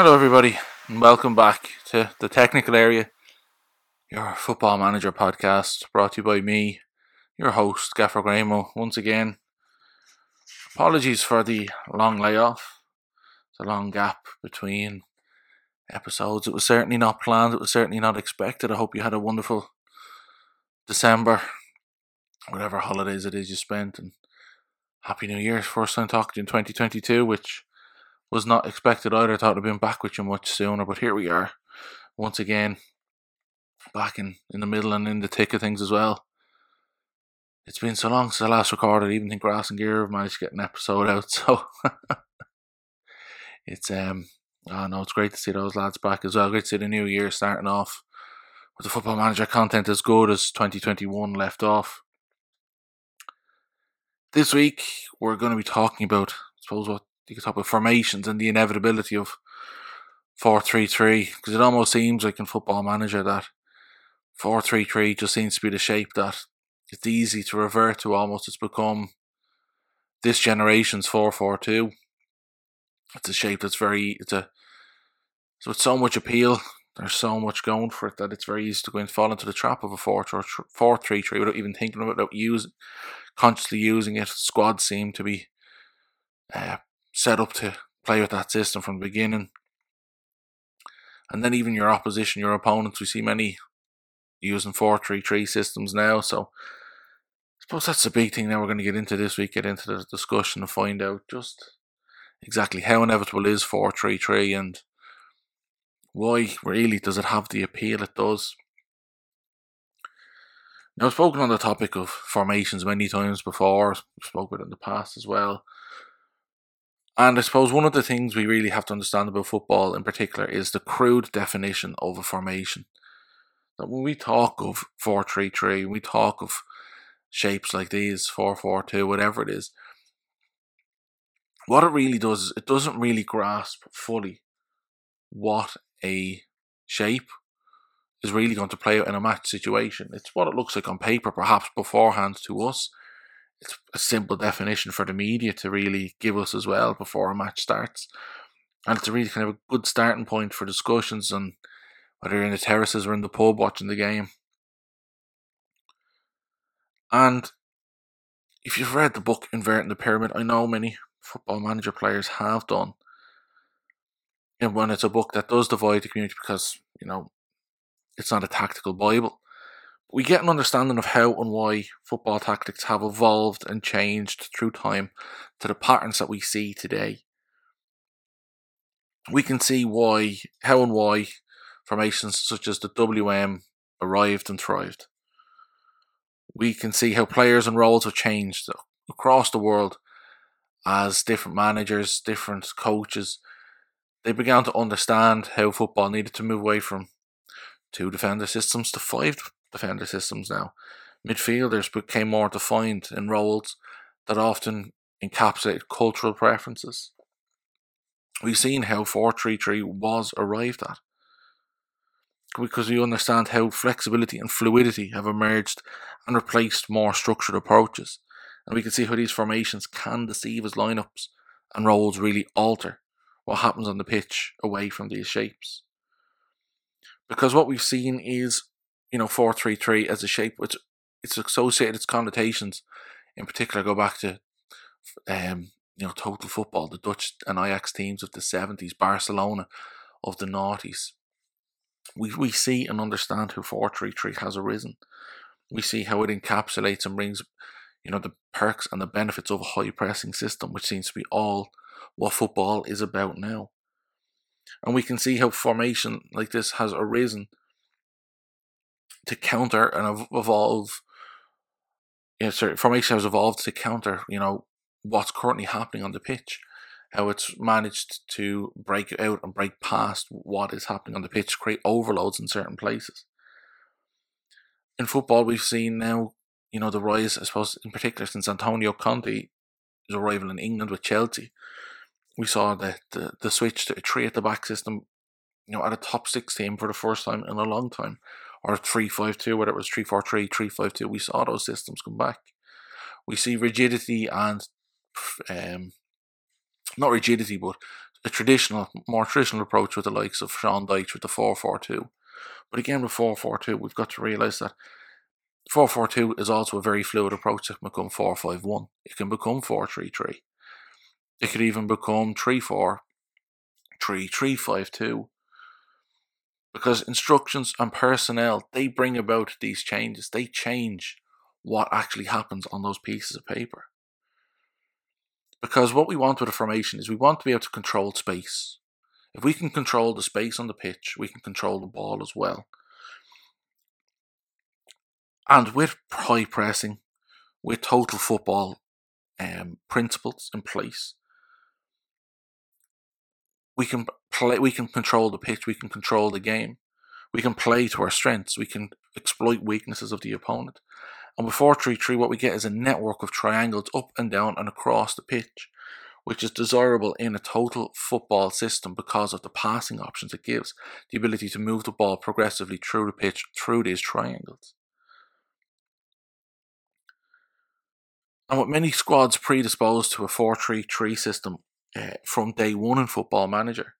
Hello everybody and welcome back to The Technical Area, your Football Manager podcast, brought to you by me, your host Gaffer Gramo. Once again, apologies for the long layoff, the long gap between episodes. It was certainly not planned, it was certainly not expected. I hope you had a wonderful December, whatever holidays it is you spent, and Happy New Year. First time talking to you in 2022, which was not expected either. I thought I'd been back with you much sooner, but here we are, once again, back in the middle and in the thick of things as well. It's been so long since I last recorded. I even think Grass and Gear have managed to get an episode out, so it's great to see those lads back as well. Great to see the new year starting off with the Football Manager content as good as 2021 left off. This week we're going to be talking about, you can talk about formations and the inevitability of 4-3-3, because it almost seems like in Football Manager that 4-3-3 just seems to be the shape that it's easy to revert to almost. It's become this generation's 4-4-2. It's a shape that's so it's so much appeal, there's so much going for it, that it's very easy to go and fall into the trap of a 4-3-3 without even thinking about it, without consciously using it. Squads seem to be set up to play with that system from the beginning. And then even your opposition, your opponents, we see many using 4-3-3 systems now. So I suppose that's the big thing now we're going to get into this week, get into the discussion and find out just exactly how inevitable is 4-3-3 and why really does it have the appeal it does. Now, I've spoken on the topic of formations many times before, I've spoken in the past as well. And I suppose one of the things we really have to understand about football in particular is the crude definition of a formation. That when we talk of 4-3-3, we talk of shapes like these, 4-4-2, whatever it is, what it really does is it doesn't really grasp fully what a shape is really going to play out in a match situation. It's what it looks like on paper, perhaps beforehand to us. It's a simple definition for the media to really give us as well before a match starts. And it's a really kind of a good starting point for discussions, and whether you're in the terraces or in the pub watching the game. And if you've read the book Inverting the Pyramid, I know many Football Manager players have done. And when it's a book that does divide the community because, it's not a tactical Bible, we get an understanding of how and why football tactics have evolved and changed through time to the patterns that we see today. We can see how and why formations such as the WM arrived and thrived. We can see how players and roles have changed across the world as different managers, different coaches, they began to understand how football needed to move away from 2 defender systems to 5 defender systems now. Midfielders became more defined in roles that often encapsulated cultural preferences. We've seen how 4-3-3 was arrived at, because we understand how flexibility and fluidity have emerged and replaced more structured approaches. And we can see how these formations can deceive as lineups and roles really alter what happens on the pitch away from these shapes. Because what we've seen is 4-3-3 as a shape, which it's associated, its connotations in particular go back to total football, the Dutch and Ajax teams of the 70s, Barcelona of the 90s. We see and understand how 4-3-3 has arisen. We see how it encapsulates and brings the perks and the benefits of a high pressing system, which seems to be all what football is about now. And we can see how formation like this has arisen to counter and evolve. Formation has evolved to counter, what's currently happening on the pitch. How it's managed to break out and break past what is happening on the pitch, create overloads in certain places. In football, we've seen now, the rise, I suppose, in particular since Antonio Conte's arrival in England with Chelsea. We saw the switch to a 3 at the back system, at a top 6 team for the first time in a long time, or 3-5-2, whether it was 3-4-3, 3-5-2. We saw those systems come back. We see rigidity and, not rigidity, but a more traditional approach with the likes of Sean Dykes with the 4-4-2. But again, with 4-4-2, we've got to realise that 4-4-2 is also a very fluid approach. It can become 4-5-1. It can become 4-3-3. It could even become 3-4-3-3-5-2. Because instructions and personnel, they bring about these changes. They change what actually happens on those pieces of paper. Because what we want with a formation is we want to be able to control space. If we can control the space on the pitch, we can control the ball as well. And with high pressing, with total football principles in place, we can control the pitch, we can control the game, we can play to our strengths, we can exploit weaknesses of the opponent. And with 4-3-3, what we get is a network of triangles up and down and across the pitch, which is desirable in a total football system because of the passing options it gives, the ability to move the ball progressively through the pitch, through these triangles. And with many squads predisposed to a 4-3-3 system from day one in Football Manager,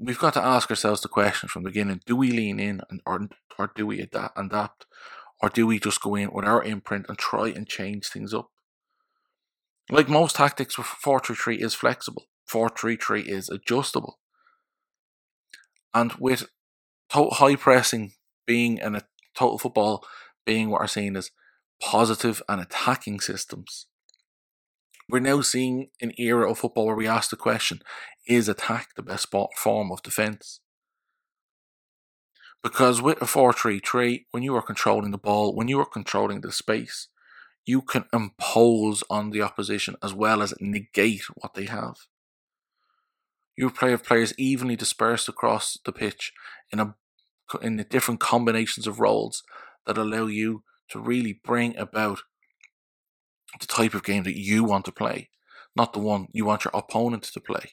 we've got to ask ourselves the question from the beginning: do we lean in or do we adapt? Or do we just go in with our imprint and try and change things up? Like most tactics, 4-3-3 is flexible. 4-3-3 is adjustable. And with high pressing being and a total football being what are seen as positive and attacking systems, we're now seeing an era of football where we ask the question, is attack the best form of defence? Because with a 4-3-3, when you are controlling the ball, when you are controlling the space, you can impose on the opposition as well as negate what they have. You have players evenly dispersed across the pitch in the different combinations of roles that allow you to really bring about the type of game that you want to play, not the one you want your opponent to play.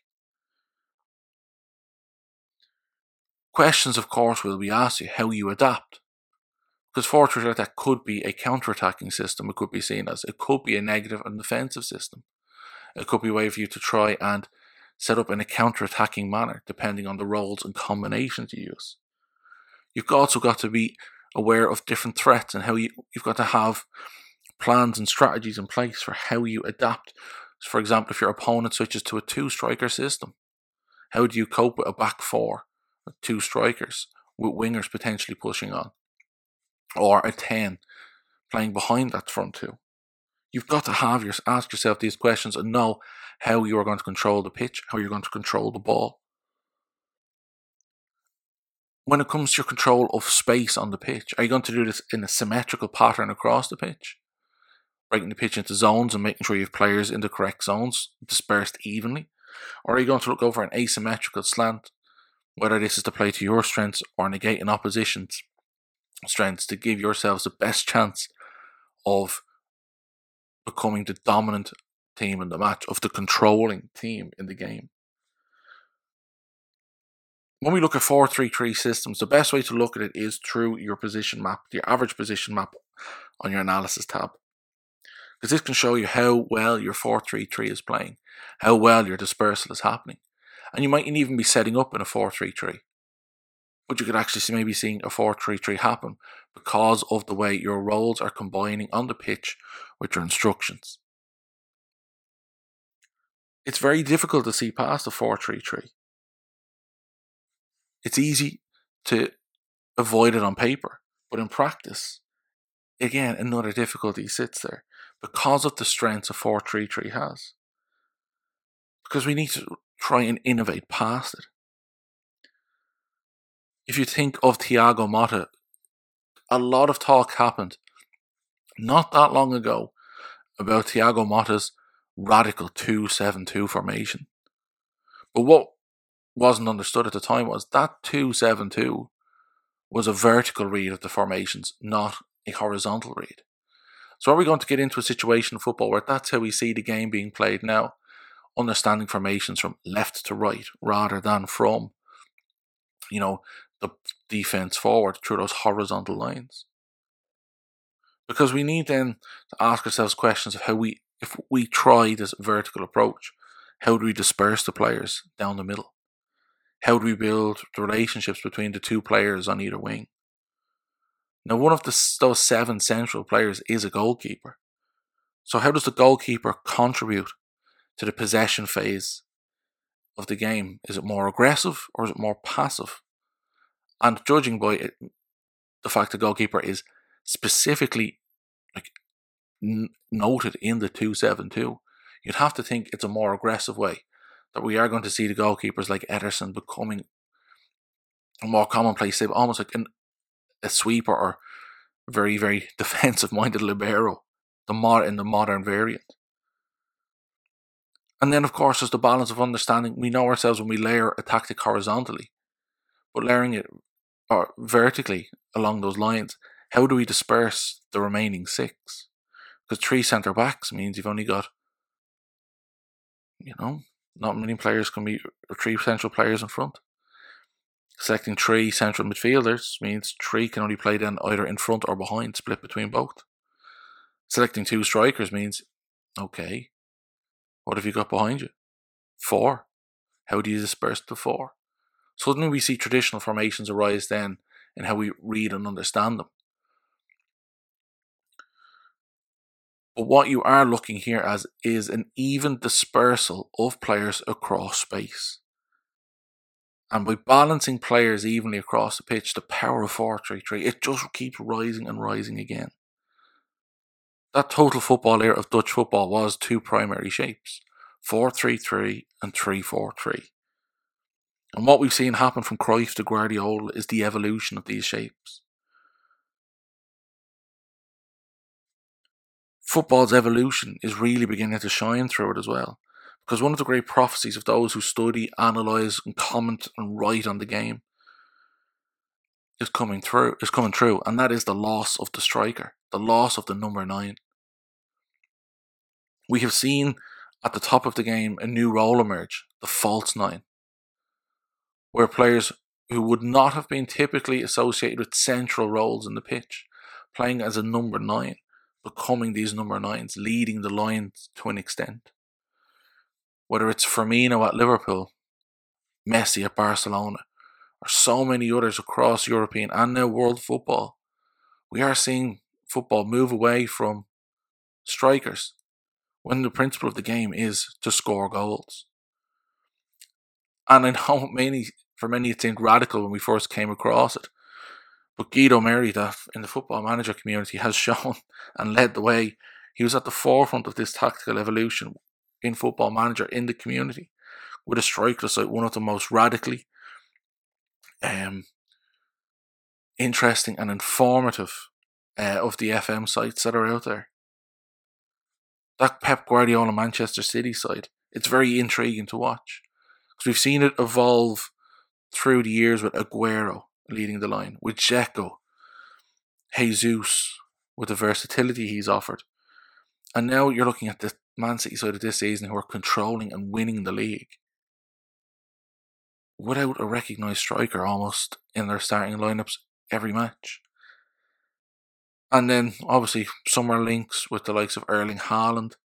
Questions, of course, will be asked you how you adapt. Because 4-3-3 like that could be a counter-attacking system, it could be a negative and defensive system. It could be a way for you to try and set up in a counter-attacking manner, depending on the roles and combinations you use. You've also got to be aware of different threats and how you've got to have plans and strategies in place for how you adapt. So for example, if your opponent switches to a 2-striker system, how do you cope with a back 4? 2 strikers with wingers potentially pushing on, or a 10 playing behind that front 2. You've got to ask yourself these questions and know how you are going to control the pitch, how you're going to control the ball. When it comes to your control of space on the pitch, are you going to do this in a symmetrical pattern across the pitch, breaking the pitch into zones and making sure you have players in the correct zones dispersed evenly, or are you going to go for an asymmetrical slant? Whether this is to play to your strengths or negate an opposition's strengths to give yourselves the best chance of becoming the dominant team in the match, of the controlling team in the game. When we look at 4-3-3 systems, the best way to look at it is through your position map, your average position map on your analysis tab. Because this can show you how well your 4-3-3 is playing, how well your dispersal is happening. And you might even be setting up in a 4-3-3. But you could actually see maybe seeing a 4-3-3 happen because of the way your roles are combining on the pitch with your instructions. It's very difficult to see past a 4-3-3. It's easy to avoid it on paper, but in practice, again, another difficulty sits there because of the strengths a 4-3-3 has. Because we need to try and innovate past it. If you think of Thiago Motta, a lot of talk happened not that long ago about Thiago Motta's radical 2-7-2 formation. But what wasn't understood at the time was that 2-7-2 was a vertical read of the formations, not a horizontal read. So are we going to get into a situation in football where that's how we see the game being played now? Understanding formations from left to right rather than from, the defence forward through those horizontal lines. Because we need then to ask ourselves questions of if we try this vertical approach, How do we disperse the players down the middle? How do we build the relationships between the two players on either wing? Now, one of those seven central players is a goalkeeper. So how does the goalkeeper contribute to the possession phase of the game? Is it more aggressive or is it more passive? And judging by it, the fact the goalkeeper is specifically noted in the 2-7-2, you'd have to think it's a more aggressive way, that we are going to see the goalkeepers like Ederson becoming a more commonplace, almost like a sweeper or very, very defensive-minded libero in the modern variant. And then, of course, there's the balance of understanding. We know ourselves when we layer a tactic horizontally, but layering it or vertically along those lines, how do we disperse the remaining six? Because 3 centre-backs means you've only got, not many players can be, or 3 central players in front. Selecting 3 central midfielders means 3 can only play then either in front or behind, split between both. Selecting 2 strikers means, okay, what have you got behind you? 4. How do you disperse the 4? Suddenly we see traditional formations arise then in how we read and understand them. But what you are looking here as is an even dispersal of players across space. And by balancing players evenly across the pitch, the power of 4-3-3, it just keeps rising and rising again. That total football era of Dutch football was 2 primary shapes, 4-3-3 and 3-4-3. And what we've seen happen from Cruyff to Guardiola is the evolution of these shapes. Football's evolution is really beginning to shine through it as well, because one of the great prophecies of those who study, analyse and comment and write on the game is coming true, and that is the loss of the striker, the loss of the number 9. We have seen at the top of the game a new role emerge, the false 9, where players who would not have been typically associated with central roles in the pitch, playing as a number 9, becoming these number 9s, leading the lines to an extent. Whether it's Firmino at Liverpool, Messi at Barcelona, or so many others across European and now world football, we are seeing football move away from strikers when the principle of the game is to score goals. And I know for many it seemed radical when we first came across it, but Guido Merida in the Football Manager community has shown and led the way. He was at the forefront of this tactical evolution in Football Manager in the community, with a striker like one of the most radically interesting and informative of the FM sites that are out there. That Pep Guardiola Manchester City side, it's very intriguing to watch, because we've seen it evolve through the years with Aguero leading the line, with Dzeko, Jesus, with the versatility he's offered. And now you're looking at the Man City side of this season who are controlling and winning the league without a recognised striker almost in their starting lineups every match. And then obviously some are links with the likes of Erling Haaland,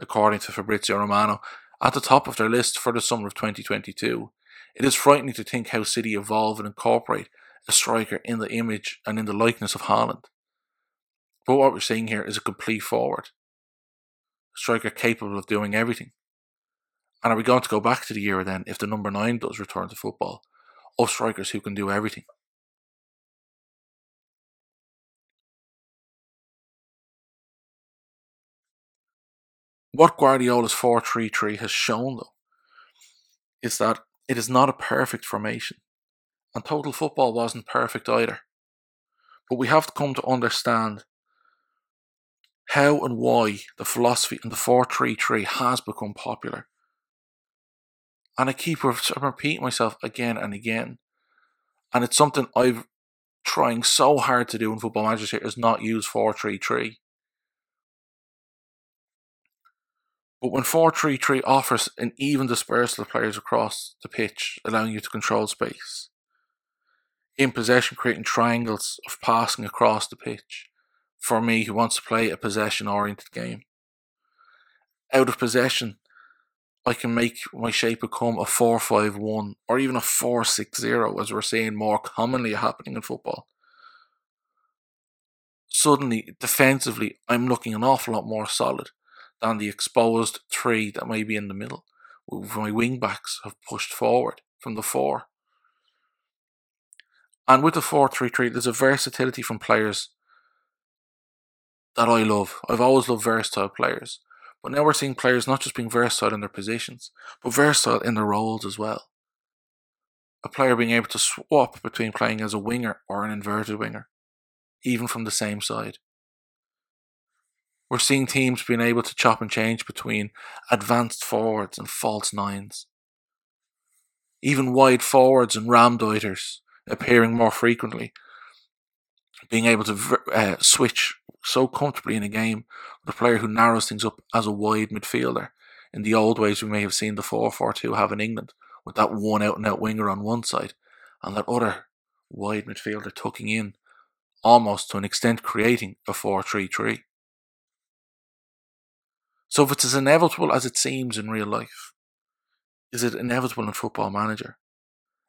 according to Fabrizio Romano, at the top of their list for the summer of 2022. It is frightening to think how City evolve and incorporate a striker in the image and in the likeness of Haaland. But what we're seeing here is a complete forward, a striker capable of doing everything. And are we going to go back to the era then, if the number 9 does return to football, of strikers who can do everything? What Guardiola's 4-3-3 has shown though, is that it is not a perfect formation, and total football wasn't perfect either. But we have come to understand how and why the philosophy in the 4-3-3 has become popular. And I keep repeating myself again and again, and it's something I'm trying so hard to do in Football Manager here, is not use 4-3-3. But when 4-3-3 offers an even dispersal of players across the pitch, allowing you to control space, in possession creating triangles of passing across the pitch, for me who wants to play a possession oriented game, out of possession I can make my shape become a 4-5-1 or even a 4-6-0, as we're seeing more commonly happening in football. Suddenly, defensively, I'm looking an awful lot more solid than the exposed three that may be in the middle. My wing backs have pushed forward from the four. And with the 4-3-3, there's a versatility from players that I love. I've always loved versatile players. But now we're seeing players not just being versatile in their positions, but versatile in their roles as well. A player being able to swap between playing as a winger or an inverted winger, even from the same side. We're seeing teams being able to chop and change between advanced forwards and false nines. Even wide forwards and ramdeuters appearing more frequently. Being able to switch so comfortably in a game with a player who narrows things up as a wide midfielder. In the old ways, we may have seen the 4-4-2 have in England, with that one out-and-out winger on one side and that other wide midfielder tucking in, almost to an extent creating a 4-3-3. So if it's as inevitable as it seems in real life, is it inevitable in Football Manager?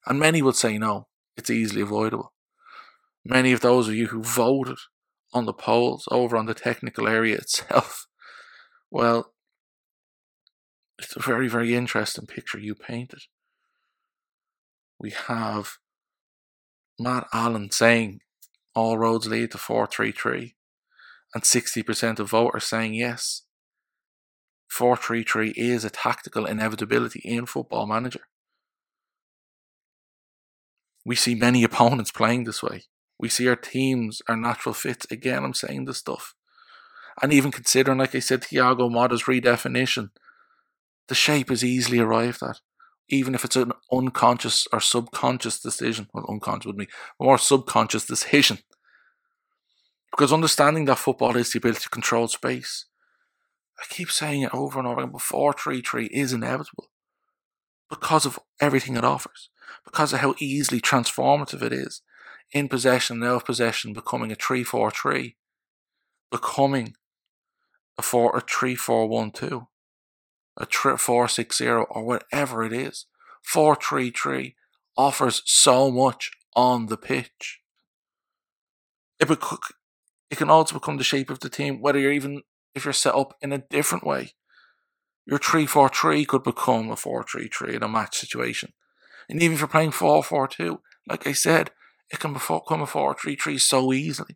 And many would say no, it's easily avoidable. Many of those of you who voted on the polls over on the technical area itself, well, it's a very, very interesting picture you painted. We have Matt Allen saying all roads lead to 4-3-3, and 60% of voters saying yes, 4-3-3 is a tactical inevitability in Football Manager. We see many opponents playing this way. We see our teams, our natural fits. Again, I'm saying this stuff. And even considering, like I said, Thiago Motta's redefinition, the shape is easily arrived at. Even if it's an unconscious or subconscious decision. Well, unconscious would be more subconscious decision. Because understanding that football is the ability to control space. I keep saying it over and over again, but 4-3-3 is inevitable. Because of everything it offers. Because of how easily transformative it is. In possession, now of possession, becoming a 3-4-3, becoming a 3-4-1-2, a 4-6-0, or whatever it is. 4-3-3 offers so much on the pitch. It can also become the shape of the team, whether you're even if you're set up in a different way. Your 3-4-3 could become a 4-3-3 in a match situation. And even if you're playing 4-4-2, like I said, it can become a 4-3-3 so easily.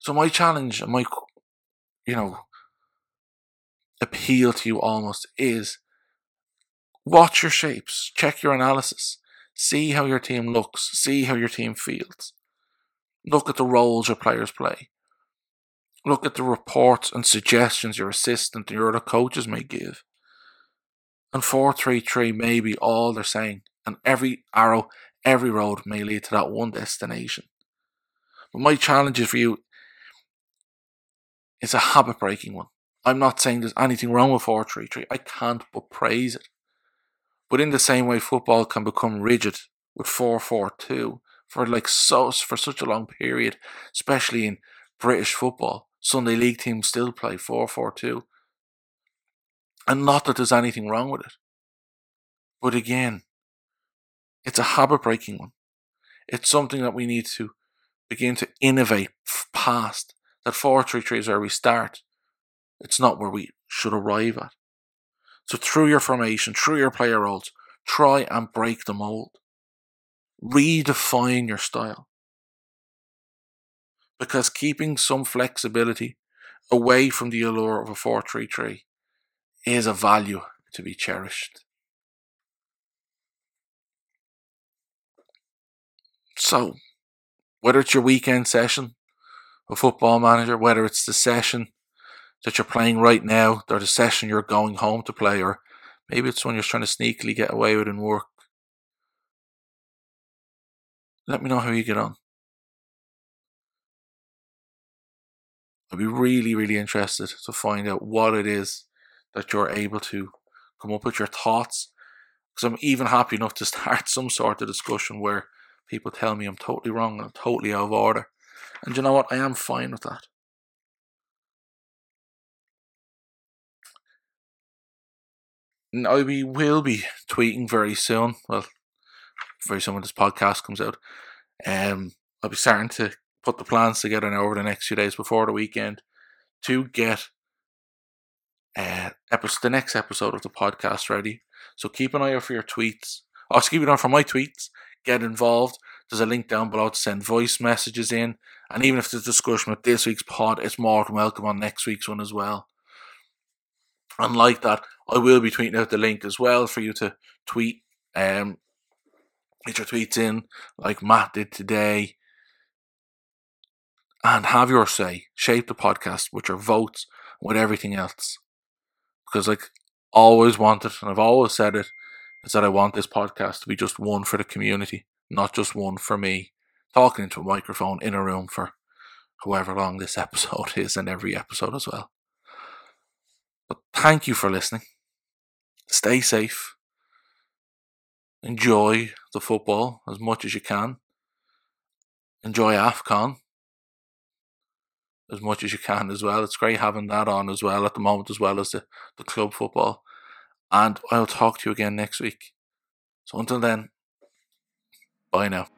So my challenge and my, appeal to you almost is watch your shapes, check your analysis, see how your team looks, see how your team feels. Look at the roles your players play. Look at the reports and suggestions your assistant and your other coaches may give. And 4-3-3 may be all they're saying. And every arrow, every road may lead to that one destination. But my challenge for you is a habit-breaking one. I'm not saying there's anything wrong with 4-3-3. I can't but praise it. But in the same way football can become rigid with 4-4-2 for such a long period, especially in British football, Sunday league teams still play 4-4-2. And not that there's anything wrong with it. But again, it's a habit-breaking one. It's something that we need to begin to innovate past. That 4-3-3 is where we start. It's not where we should arrive at. So through your formation, through your player roles, try and break the mould. Redefine your style. Because keeping some flexibility away from the allure of a 4-3-3 is a value to be cherished. So, whether it's your weekend session of Football Manager, whether it's the session that you're playing right now, or the session you're going home to play, or maybe it's one you're trying to sneakily get away with in work, let me know how you get on. I'd be really, really interested to find out what it is that you're able to come up with, your thoughts, because I'm even happy enough to start some sort of discussion where people tell me I'm totally wrong and I'm totally out of order. And you know what? I am fine with that. No, we will be tweeting very soon. Well, very soon when this podcast comes out. I'll be starting to put the plans together now over the next few days before the weekend to get the next episode of the podcast ready. So keep an eye out for your tweets. Also keep an eye out for my tweets. Get involved. There's a link down below to send voice messages in. And even if there's discussion with this week's pod, it's more than welcome on next week's one as well. And like that, I will be tweeting out the link as well for you to tweet. Get your tweets in, like Matt did today. And have your say. Shape the podcast with your votes, with everything else. Because like always wanted, and I've always said it, is that I want this podcast to be just one for the community, not just one for me talking into a microphone in a room for however long this episode is and every episode as well. But thank you for listening. Stay safe. Enjoy the football as much as you can. Enjoy AFCON as much as you can as well. It's great having that on as well at the moment, as well as the club football. And I'll talk to you again next week. So until then, bye now.